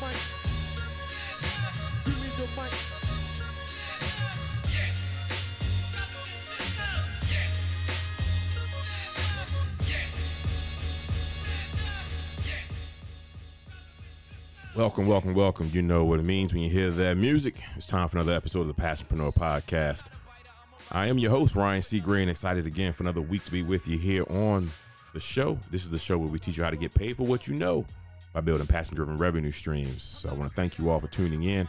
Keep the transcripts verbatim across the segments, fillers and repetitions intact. mic. Give me the mic. Welcome, welcome, welcome. You know what it means when you hear that music. It's time for another episode of the Passionpreneur Podcast. I am your host, Ryan C. Greene, excited again for another week to be with you here on the show. This is the show where we teach you how to get paid for what you know by building passion-driven revenue streams. So I want to thank you all for tuning in.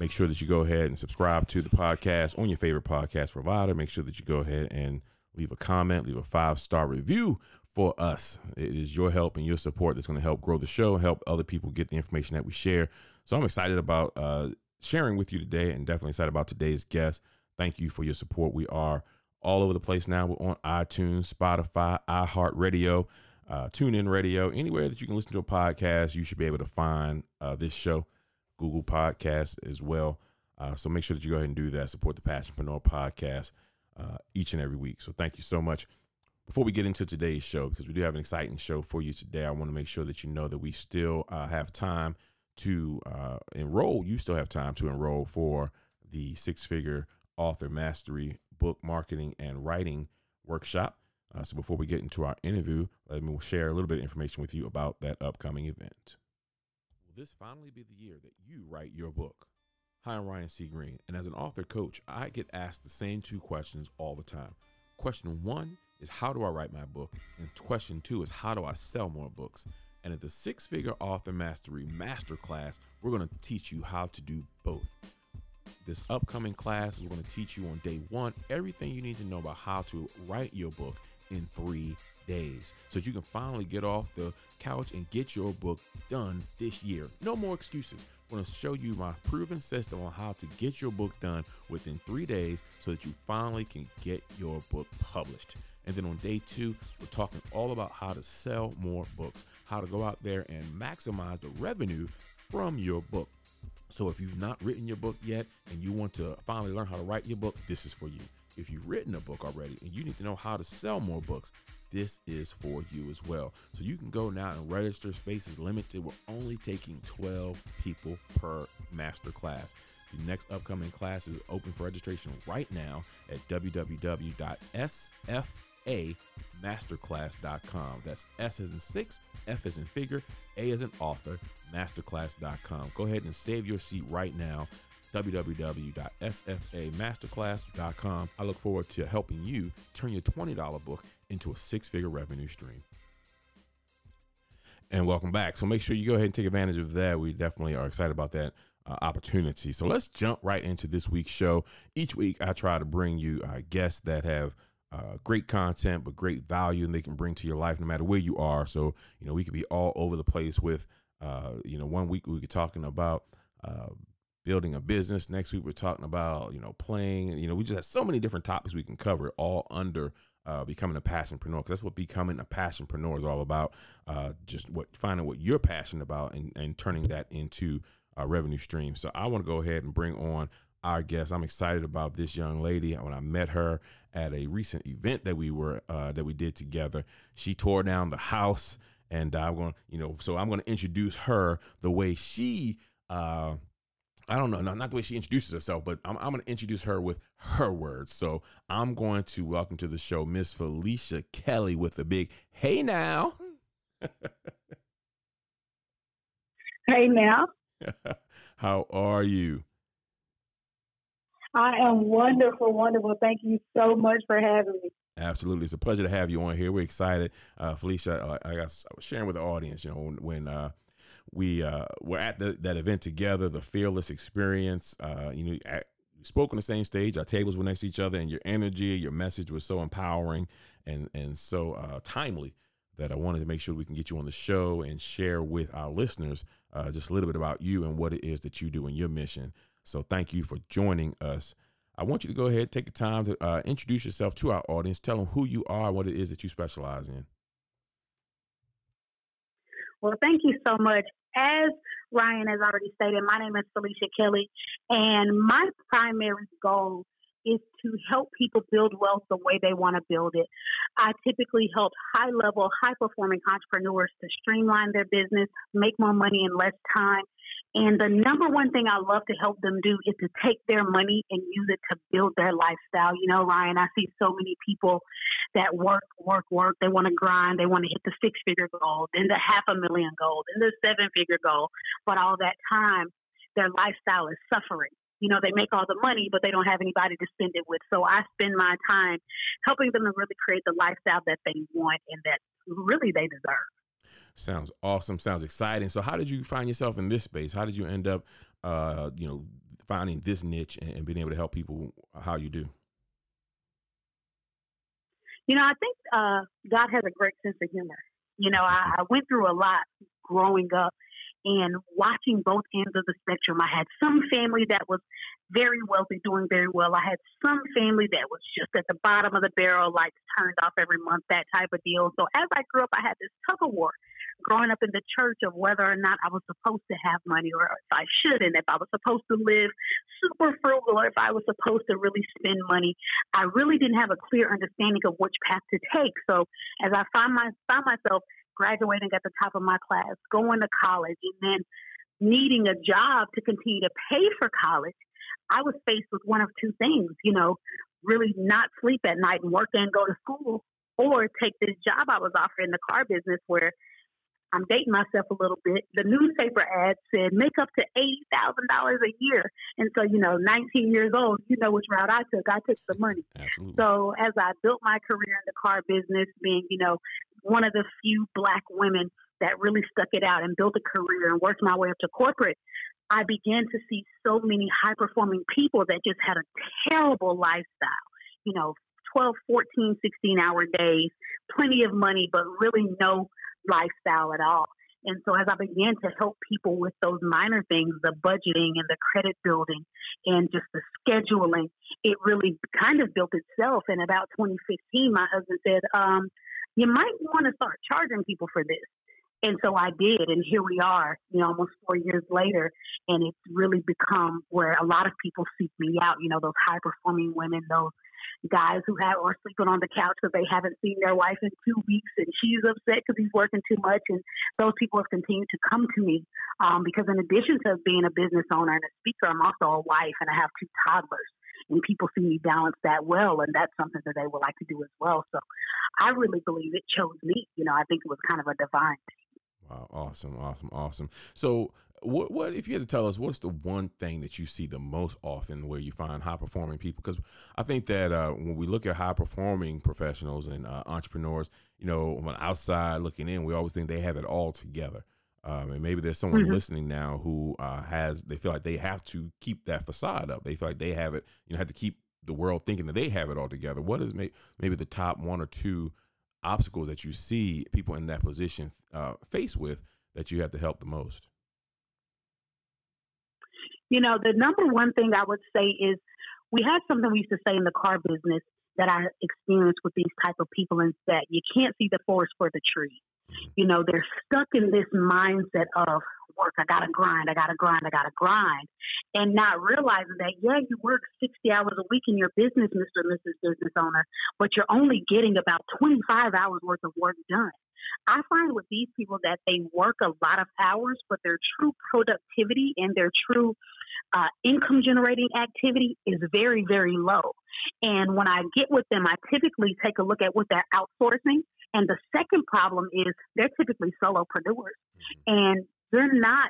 Make sure that you go ahead and subscribe to the podcast on your favorite podcast provider. Make sure that you go ahead and leave a comment, leave a five-star review for us. It is your help and your support that's going to help grow the show, help other people get the information that we share. So I'm excited about uh, sharing with you today, and definitely excited about today's guest. Thank you for your support. We are all over the place now. We're on iTunes, Spotify, iHeartRadio, uh, TuneIn Radio. Anywhere that you can listen to a podcast, you should be able to find uh, this show, Google Podcasts as well. Uh, so make sure that you go ahead and do that. Support the Passionpreneur Podcast uh, each and every week. So thank you so much. Before we get into today's show, because we do have an exciting show for you today, I want to make sure that you know that we still uh, have time to uh, enroll. You still have time to enroll for the Six Figure Author Mastery book marketing and writing workshop. Uh, so before we get into our interview, let me share a little bit of information with you about that upcoming event. Will this finally be the year that you write your book? Hi, I'm Ryan C. Greene, and as an author coach, I get asked the same two questions all the time. Question one is, how do I write my book? And question two is, how do I sell more books? And at the Six Figure Author Mastery Masterclass, we're going to teach you how to do both. This upcoming class, we're going to teach you on day one everything you need to know about how to write your book in three days so that you can finally get off the couch and get your book done this year. No more excuses. I'm going to show you my proven system on how to get your book done within three days so that you finally can get your book published. And then on day two, we're talking all about how to sell more books, how to go out there and maximize the revenue from your book. So if you've not written your book yet and you want to finally learn how to write your book, this is for you. If you've written a book already and you need to know how to sell more books, this is for you as well. So you can go now and register. Space is limited. We're only taking twelve people per masterclass. The next upcoming class is open for registration right now at w w w dot s f a masterclass dot com. That's S as in six, F as in figure, A as in author, masterclass dot com. Go ahead and save your seat right now, w w w dot s f a masterclass dot com. I look forward to helping you turn your twenty dollar book into a six-figure revenue stream. And welcome back. So make sure you go ahead and take advantage of that. We definitely are excited about that Uh, opportunity. So let's jump right into this week's show. Each week, I try to bring you uh, guests that have uh, great content, but great value, and they can bring to your life no matter where you are. So, you know, we could be all over the place with, uh, you know, one week we could be talking about uh, building a business. Next week, we're talking about, you know, playing. You know, we just have so many different topics we can cover, all under Uh, becoming a passionpreneur, because that's what becoming a passionpreneur is all about. Uh, just what finding what you're passionate about and, and turning that into a revenue stream. So I want to go ahead and bring on our guest. I'm excited about this young lady. When I met her at a recent event that we were uh, that we did together, she tore down the house, and I'm going, you know, so I'm going to introduce her the way she. Uh, I don't know, not, not the way she introduces herself, but I'm, I'm going to introduce her with her words. So I'm going to welcome to the show Miss Felicia Kelly with a big hey now. Hey now. How are you? I am wonderful, wonderful. Thank you so much for having me. Absolutely. It's a pleasure to have you on here. We're excited. Uh, Felicia, I, I was sharing with the audience, you know, when, when uh, We uh, were at the, that event together, the Fearless Experience. Uh, you know, I spoke on the same stage. Our tables were next to each other, and your energy, your message was so empowering and and so uh, timely that I wanted to make sure we can get you on the show and share with our listeners uh, just a little bit about you and what it is that you do and your mission. So thank you for joining us. I want you to go ahead, take the time to uh, introduce yourself to our audience. Tell them who you are, what it is that you specialize in. Well, thank you so much. As Ryan has already stated, my name is Felicia Kelly, and my primary goal is to help people build wealth the way they want to build it. I typically help high-level, high-performing entrepreneurs to streamline their business, make more money in less time. And the number one thing I love to help them do is to take their money and use it to build their lifestyle. You know, Ryan, I see so many people that work, work, work. They want to grind. They want to hit the six-figure goal, then the half a million goal, then the seven-figure goal. But all that time, their lifestyle is suffering. You know, they make all the money, but they don't have anybody to spend it with. So I spend my time helping them to really create the lifestyle that they want and that really they deserve. Sounds awesome. Sounds exciting. So how did you find yourself in this space? How did you end up, uh, you know, finding this niche and, and being able to help people how you do? You know, I think uh, God has a great sense of humor. You know, I, I went through a lot growing up and watching both ends of the spectrum. I had some family that was very wealthy, doing very well. I had some family that was just at the bottom of the barrel, like turned off every month, that type of deal. So as I grew up, I had this tug of war growing up in the church of whether or not I was supposed to have money or if I shouldn't, if I was supposed to live super frugal or if I was supposed to really spend money. I really didn't have a clear understanding of which path to take. So as I find, my, find myself graduating at the top of my class, going to college, and then needing a job to continue to pay for college, I was faced with one of two things, you know, really not sleep at night and work and go to school, or take this job I was offered in the car business where I'm dating myself a little bit. The newspaper ad said, make up to eighty thousand dollars a year. And so, you know, nineteen years old, you know which route I took. I took the money. Absolutely. So as I built my career in the car business, being, you know, one of the few Black women that really stuck it out and built a career and worked my way up to corporate, I began to see so many high-performing people that just had a terrible lifestyle, you know, twelve, fourteen, sixteen-hour days, plenty of money, but really no lifestyle at all. And so as I began to help people with those minor things, the budgeting and the credit building and just the scheduling, it really kind of built itself. And about twenty fifteen, my husband said, um, you might want to start charging people for this. And so I did, and here we are, you know, almost four years later, and it's really become where a lot of people seek me out, you know, those high-performing women, those guys who have, are sleeping on the couch because they haven't seen their wife in two weeks, and she's upset because he's working too much, and those people have continued to come to me um, because in addition to being a business owner and a speaker, I'm also a wife, and I have two toddlers, and people see me balance that well, and that's something that they would like to do as well. So I really believe it chose me. You know, I think it was kind of a divine thing. Wow. Awesome. Awesome. Awesome. So what, what, if you had to tell us, what's the one thing that you see the most often where you find high performing people? Because I think that uh, when we look at high performing professionals and uh, entrepreneurs, you know, on the outside looking in, we always think they have it all together. Um, and maybe there's someone mm-hmm. listening now who uh, has, they feel like they have to keep that facade up. They feel like they have it, you know, have to keep the world thinking that they have it all together. What is may, maybe the top one or two obstacles that you see people in that position uh, faced with that you have to help the most? You know, the number one thing I would say is we had something we used to say in the car business that I experienced with these type of people is that you can't see the forest for the tree. Mm-hmm. You know, they're stuck in this mindset of work. I got to grind. I got to grind. I got to grind. And not realizing that, yeah, you work sixty hours a week in your business, Mister and Missus Business Owner, but you're only getting about twenty-five hours worth of work done. I find with these people that they work a lot of hours, but their true productivity and their true uh, income generating activity is very, very low. And when I get with them, I typically take a look at what they're outsourcing. And the second problem is they're typically solopreneurs, and you're not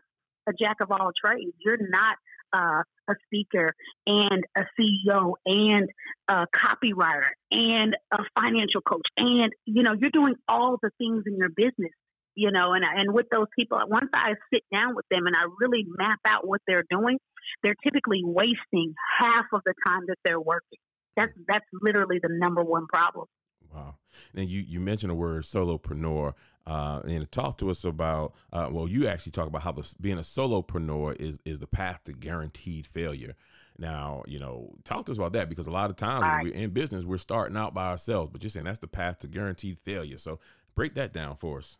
a jack of all trades. You're not uh, a speaker and a C E O and a copywriter and a financial coach. And, you know, you're doing all the things in your business, you know, and, and with those people, once I sit down with them and I really map out what they're doing, they're typically wasting half of the time that they're working. That's, that's literally the number one problem. Wow. And you, you mentioned the word solopreneur, uh, and talk to us about, uh, well, you actually talk about how the, being a solopreneur is, is the path to guaranteed failure. Now, you know, talk to us about that, because a lot of times right. when we're in business, we're starting out by ourselves, but you're saying that's the path to guaranteed failure. So break that down for us.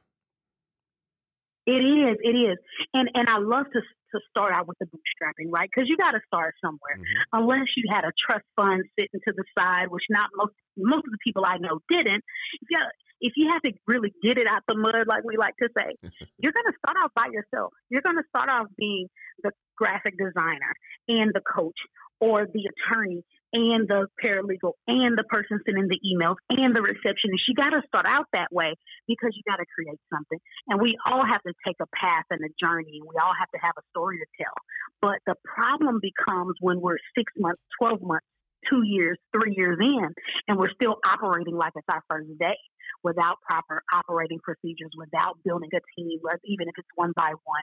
It is, it is. And, and I love to to start out with the bootstrapping, right? Because you got to start somewhere. Mm-hmm. Unless you had a trust fund sitting to the side, which not most most of the people I know didn't. If you, if you have to really get it out the mud, like we like to say, you're going to start out by yourself. You're going to start off being the graphic designer and the coach or the attorney and the paralegal and the person sending the emails and the receptionist. You got to start out that way because you got to create something. And we all have to take a path and a journey. We all have to have a story to tell. But the problem becomes when we're six months, twelve months, two years, three years in, and we're still operating like it's our first day without proper operating procedures, without building a team, even if it's one by one.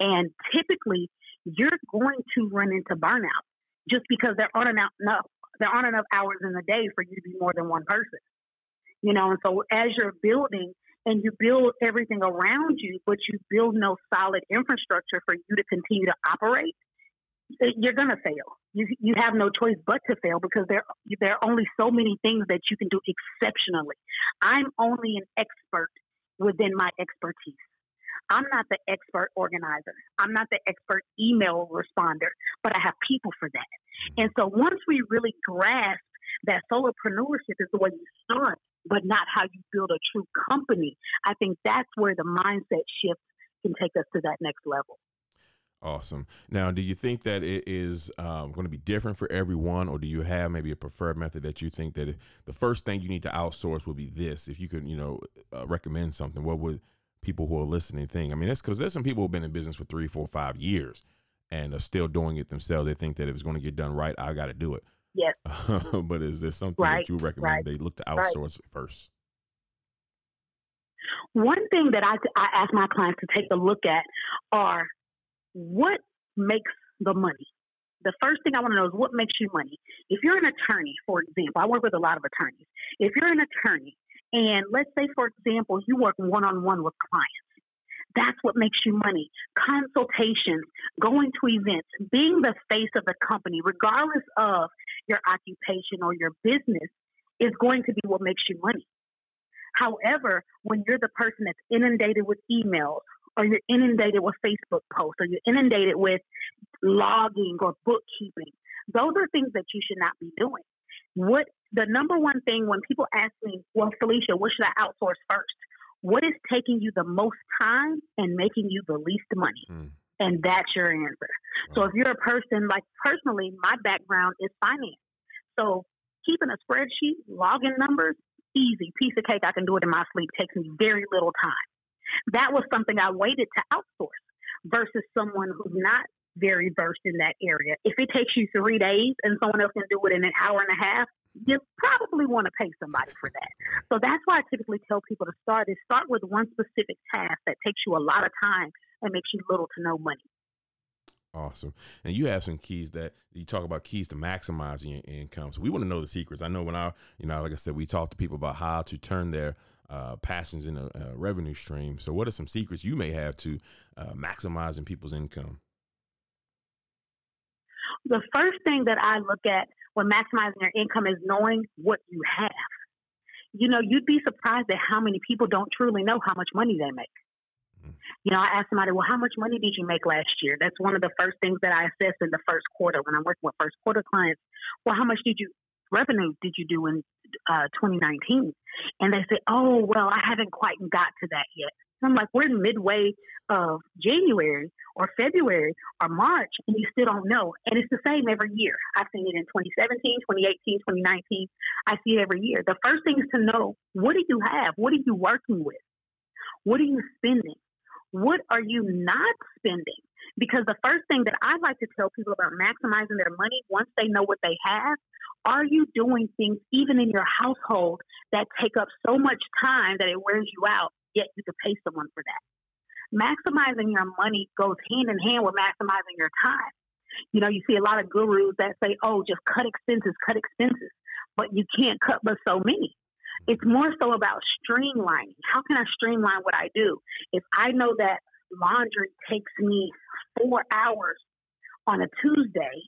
And typically, you're going to run into burnout. Just because there aren't enough, enough, there aren't enough hours in the day for you to be more than one person, you know. And so as you're building and you build everything around you, but you build no solid infrastructure for you to continue to operate, you're going to fail. You you have no choice but to fail because there there are only so many things that you can do exceptionally. I'm only an expert within my expertise. I'm not the expert organizer. I'm not the expert email responder, but I have people for that. And so once we really grasp that solopreneurship is the way you start, but not how you build a true company, I think that's where the mindset shift can take us to that next level. Awesome. Now, do you think that it is um, going to be different for everyone, or do you have maybe a preferred method that you think that the first thing you need to outsource would be this? If you could, you know, uh, recommend something, what would people who are listening think? I mean, that's because there's some people who've been in business for three, four, five years and are still doing it themselves. They think that if it's going to get done right, I got to do it. Yes. But is there something right, that you recommend right, they look to outsource right. first? One thing that I, I ask my clients to take a look at are what makes the money. The first thing I want to know is what makes you money. If you're an attorney, for example, I work with a lot of attorneys. If you're an attorney, and let's say, for example, you work one-on-one with clients. That's what makes you money. Consultations, going to events, being the face of the company, regardless of your occupation or your business, is going to be what makes you money. However, when you're the person that's inundated with emails, or you're inundated with Facebook posts, or you're inundated with logging or bookkeeping, those are things that you should not be doing. What the number one thing when people ask me, well, Felicia, what should I outsource first? What is taking you the most time and making you the least money? Mm. And that's your answer. Wow. So if you're a person, like personally, my background is finance. So keeping a spreadsheet, logging numbers, easy, piece of cake. I can do it in my sleep. Takes me very little time. That was something I waited to outsource versus someone who's not very versed in that area. If it takes you three days and someone else can do it in an hour and a half, you probably want to pay somebody for that. So that's why I typically tell people to start is start with one specific task that takes you a lot of time and makes you little to no money. Awesome. And you have some keys that you talk about, keys to maximizing your income. So we want to know the secrets. I know when I, you know, like I said, we talk to people about how to turn their uh, passions into a revenue stream. So what are some secrets you may have to uh, maximizing people's income? The first thing that I look at when maximizing your income is knowing what you have. You know, you'd be surprised at how many people don't truly know how much money they make. Mm-hmm. You know, I asked somebody, well, how much money did you make last year? That's one of the first things that I assess in the first quarter when I'm working with first quarter clients. Well, how much did you revenue did you do in uh, twenty nineteen? And they say, oh, well, I haven't quite got to that yet. I'm like, we're midway of January or February or March, and you still don't know. And it's the same every year. I've seen it in twenty seventeen, twenty eighteen, twenty nineteen. I see it every year. The first thing is to know, what do you have? What are you working with? What are you spending? What are you not spending? Because the first thing that I like to tell people about maximizing their money once they know what they have, are you doing things even in your household that take up so much time that it wears you out? Yet you could pay someone for that. Maximizing your money goes hand in hand with maximizing your time. You know, you see a lot of gurus that say, oh, just cut expenses, cut expenses. But you can't cut but so many. It's more so about streamlining. How can I streamline what I do? If I know that laundry takes me four hours on a Tuesday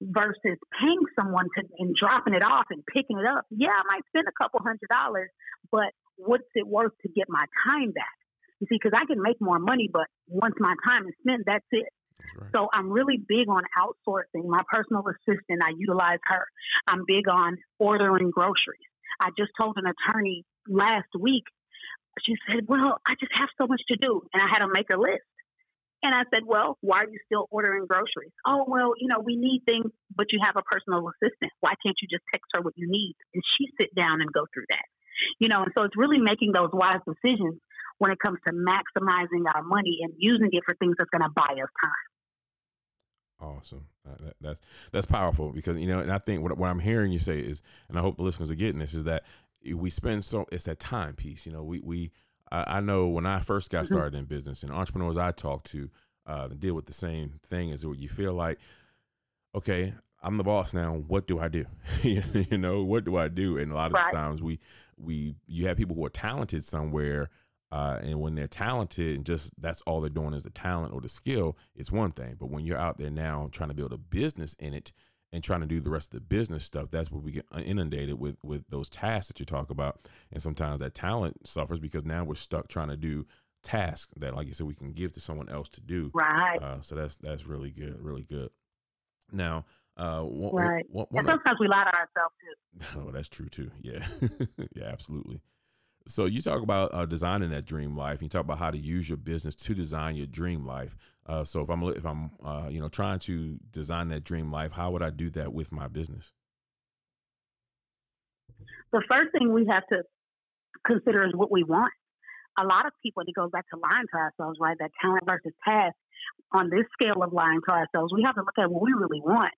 versus paying someone to, and dropping it off and picking it up, yeah, I might spend a couple hundred dollars, but what's it worth to get my time back? You see, because I can make more money, but once my time is spent, that's it. Right. So I'm really big on outsourcing. My personal assistant, I utilize her. I'm big on ordering groceries. I just told an attorney last week, she said, well, I just have so much to do. And I had to make a list. And I said, well, why are you still ordering groceries? Oh, well, you know, we need things, but you have a personal assistant. Why can't you just text her what you need? And she sit down and go through that. You know, and so it's really making those wise decisions when it comes to maximizing our money and using it for things that's going to buy us time. Awesome. Uh, that, that's that's powerful because, you know, and I think what, what I'm hearing you say is, and I hope the listeners are getting this, is that we spend so, it's that time piece. You know, we, we, I know when I first got started in business and entrepreneurs I talk to uh, deal with the same thing is where you feel like, okay, I'm the boss now. What do I do? You know, what do I do? And a lot of right. times we, we, you have people who are talented somewhere uh, and when they're talented and just that's all they're doing is the talent or the skill, it's one thing. But when you're out there now trying to build a business in it and trying to do the rest of the business stuff, that's where we get inundated with with those tasks that you talk about. And sometimes that talent suffers because now we're stuck trying to do tasks that, like you said, we can give to someone else to do. Right. Uh, so that's that's really good, really good. Now, uh, one, right. one, one, and sometimes we lie to ourselves too. Oh, that's true too. Yeah, yeah, absolutely. So you talk about uh, designing that dream life. And you talk about how to use your business to design your dream life. Uh, so if I'm if I'm uh, you know trying to design that dream life, how would I do that with my business? The first thing we have to consider is what we want. A lot of people, and it goes back to lying to ourselves, right? That talent versus task. On this scale of lying to ourselves, we have to look at what we really want.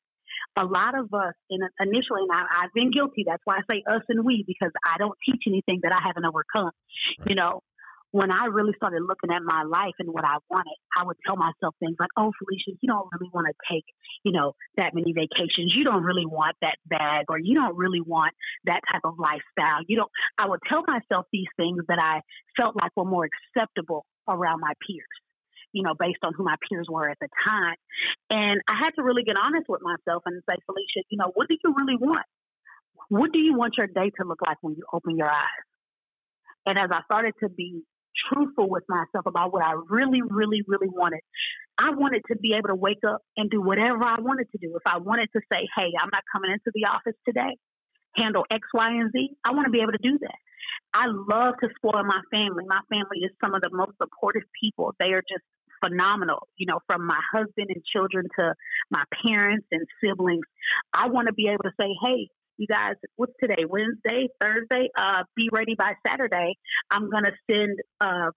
A lot of us, in, initially, and I, I've been guilty. That's why I say us and we, because I don't teach anything that I haven't overcome. Right. You know, when I really started looking at my life and what I wanted, I would tell myself things like, oh, Felicia, you don't really want to take, you know, that many vacations. You don't really want that bag, or you don't really want that type of lifestyle. You don't. I would tell myself these things that I felt like were more acceptable around my peers, you know, based on who my peers were at the time. And I had to really get honest with myself and say, Felicia, you know, what do you really want? What do you want your day to look like when you open your eyes? And as I started to be truthful with myself about what I really, really, really wanted, I wanted to be able to wake up and do whatever I wanted to do. If I wanted to say, hey, I'm not coming into the office today, handle X, Y, and Z, I want to be able to do that. I love to spoil my family. My family is some of the most supportive people. They are just phenomenal, you know, from my husband and children to my parents and siblings. I want to be able to say, hey, you guys, what's today? Wednesday, Thursday? Uh, be ready by Saturday. I'm going to send uh,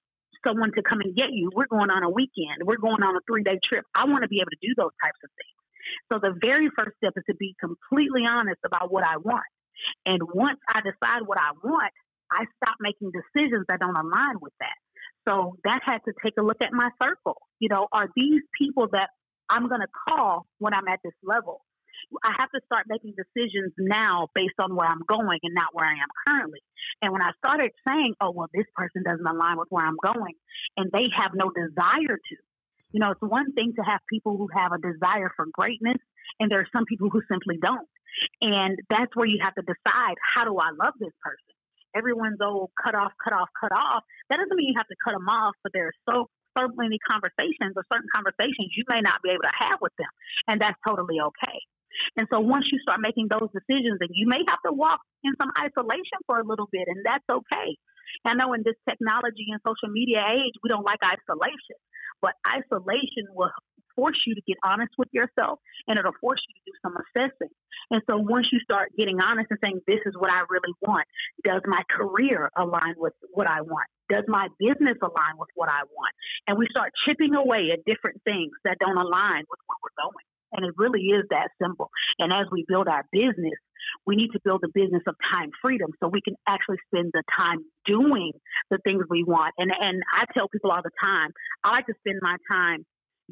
someone to come and get you. We're going on a weekend. We're going on a three-day trip. I want to be able to do those types of things. So the very first step is to be completely honest about what I want. And once I decide what I want, I stop making decisions that don't align with that. So that had to take a look at my circle. You know, are these people that I'm going to call when I'm at this level? I have to start making decisions now based on where I'm going and not where I am currently. And when I started saying, oh, well, this person doesn't align with where I'm going, and they have no desire to. You know, it's one thing to have people who have a desire for greatness, and there are some people who simply don't. And that's where you have to decide, how do I love this person? Everyone's old cut off, cut off, cut off. That doesn't mean you have to cut them off, but there are so, so many conversations or certain conversations you may not be able to have with them, and that's totally okay. And so once you start making those decisions, and you may have to walk in some isolation for a little bit, and that's okay. I know in this technology and social media age, we don't like isolation, but isolation will force you to get honest with yourself, and it'll force you to do some assessing. And so once you start getting honest and saying, this is what I really want, does my career align with what I want? Does my business align with what I want? And we start chipping away at different things that don't align with where we're going. And it really is that simple. And as we build our business, we need to build a business of time freedom so we can actually spend the time doing the things we want. And and I tell people all the time, I like to spend my time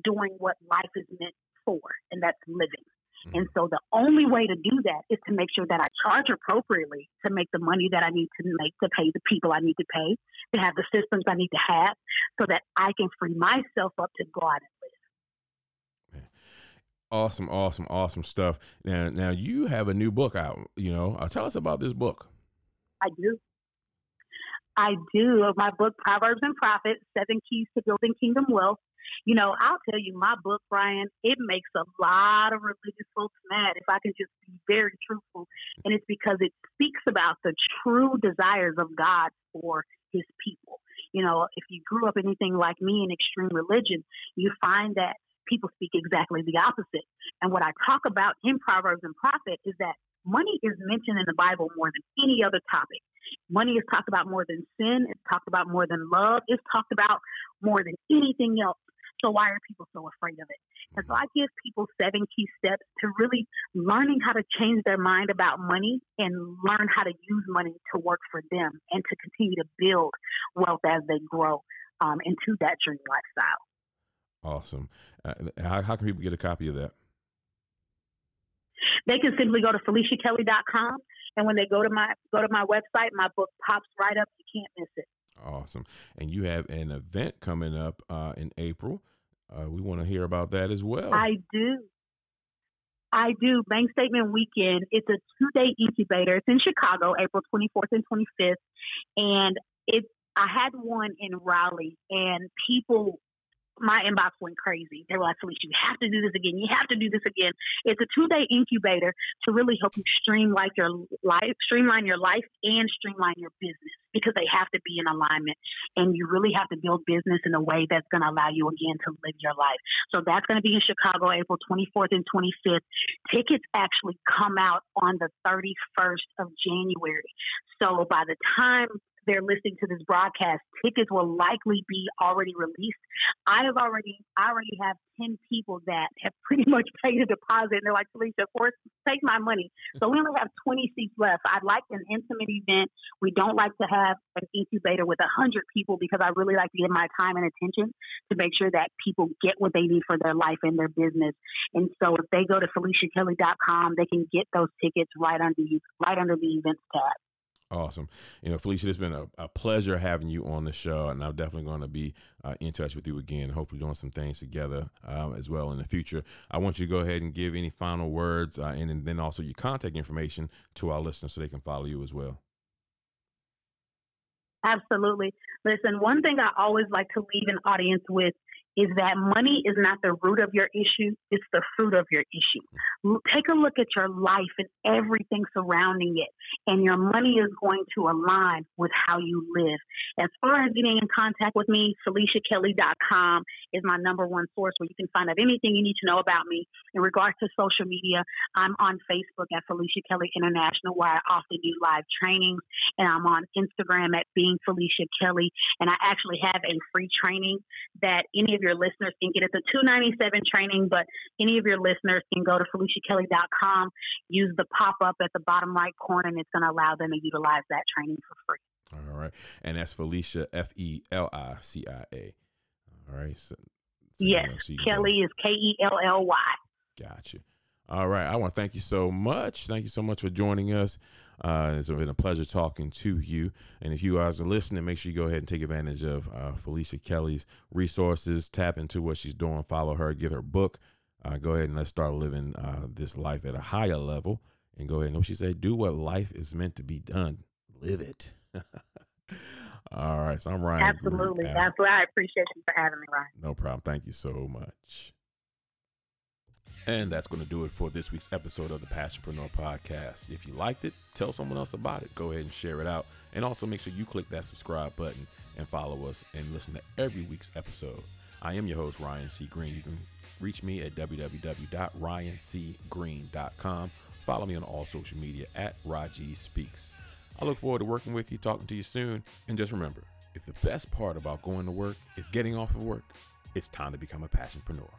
doing what life is meant for, and that's living. Mm-hmm. And so the only way to do that is to make sure that I charge appropriately to make the money that I need to make, to pay the people I need to pay, to have the systems I need to have, so that I can free myself up to go out and live. Awesome, awesome, awesome stuff. Now, now you have a new book out, you know, uh, tell us about this book. I do. I do. My book, Proverbs and Profit, seven Keys to Building Kingdom Wealth, you know, I'll tell you, my book, Ryan, it makes a lot of religious folks mad, if I can just be very truthful. And it's because it speaks about the true desires of God for his people. You know, if you grew up anything like me in extreme religion, you find that people speak exactly the opposite. And what I talk about in Proverbs and Profit is that money is mentioned in the Bible more than any other topic. Money is talked about more than sin. It's talked about more than love. It's talked about more than anything else. So why are people so afraid of it? And so I give people seven key steps to really learning how to change their mind about money and learn how to use money to work for them and to continue to build wealth as they grow um, into that dream lifestyle. Awesome. Uh, how, how can people get a copy of that? They can simply go to Felicia Kelly dot com. And when they go to my go to my website, my book pops right up. You can't miss it. Awesome. And you have an event coming up uh, in April. Uh, we want to hear about that as well. I do. I do. Bank Statement Weekend. It's a two-day incubator. It's in Chicago, April twenty-fourth and twenty-fifth. And it, I had one in Raleigh, and people, my inbox went crazy. They were like, Felicia, you have to do this again. You have to do this again. It's a two-day incubator to really help you streamline your life, streamline your life and streamline your business, because they have to be in alignment. And you really have to build business in a way that's going to allow you, again, to live your life. So that's going to be in Chicago, April twenty-fourth and twenty-fifth. Tickets actually come out on the thirty-first of January. So by the time they're listening to this broadcast, tickets will likely be already released. I have already, I already have ten people that have pretty much paid a deposit, and they're like, Felicia, of course, take my money. So we only have twenty seats left. I'd like an intimate event. We don't like to have an incubator with one hundred people, because I really like to give my time and attention to make sure that people get what they need for their life and their business. And so if they go to Felicia Kelly dot com, they can get those tickets right under you, right under the events tab. Awesome. You know, Felicia, it's been a, a pleasure having you on the show, and I'm definitely going to be uh, in touch with you again, hopefully doing some things together um, as well in the future. I want you to go ahead and give any final words uh, and, and then also your contact information to our listeners so they can follow you as well. Absolutely. Listen, one thing I always like to leave an audience with is that money is not the root of your issue, it's the fruit of your issue. Take a look at your life and everything surrounding it, and your money is going to align with how you live. As far as getting in contact with me, Felicia Kelly dot com is my number one source where you can find out anything you need to know about me. In regards to social media, I'm on Facebook at Felicia Kelly International, where I often do live trainings, and I'm on Instagram at Being Felicia Kelly, and I actually have a free training that any of your listeners can get. It's a two ninety-seven training, but any of your listeners can go to Felicia Kelly dot com, use the pop-up at the bottom right corner, and it's going to allow them to utilize that training for free. All right. And that's Felicia, F E L I C I A. All right. So, so yes. You know, so Kelly go. Is K E L L Y. Gotcha. All right. I want to thank you so much. Thank you so much for joining us. Uh, it's been a pleasure talking to you. And if you guys are listening, make sure you go ahead and take advantage of uh, Felicia Kelly's resources. Tap into what she's doing. Follow her. Get her book. Uh, go ahead and let's start living uh, this life at a higher level. And go ahead and what she said, do what life is meant to be done. Live it. All right. So I'm Ryan. Absolutely. That's why I appreciate you for having me, Ryan. No problem. Thank you so much. And that's going to do it for this week's episode of the Passionpreneur Podcast. If you liked it, tell someone else about it. Go ahead and share it out. And also make sure you click that subscribe button and follow us and listen to every week's episode. I am your host, Ryan C. Greene. You can reach me at w w w dot ryan c greene dot com. Follow me on all social media at rygspeaks. I look forward to working with you, talking to you soon. And just remember, if the best part about going to work is getting off of work, it's time to become a passionpreneur.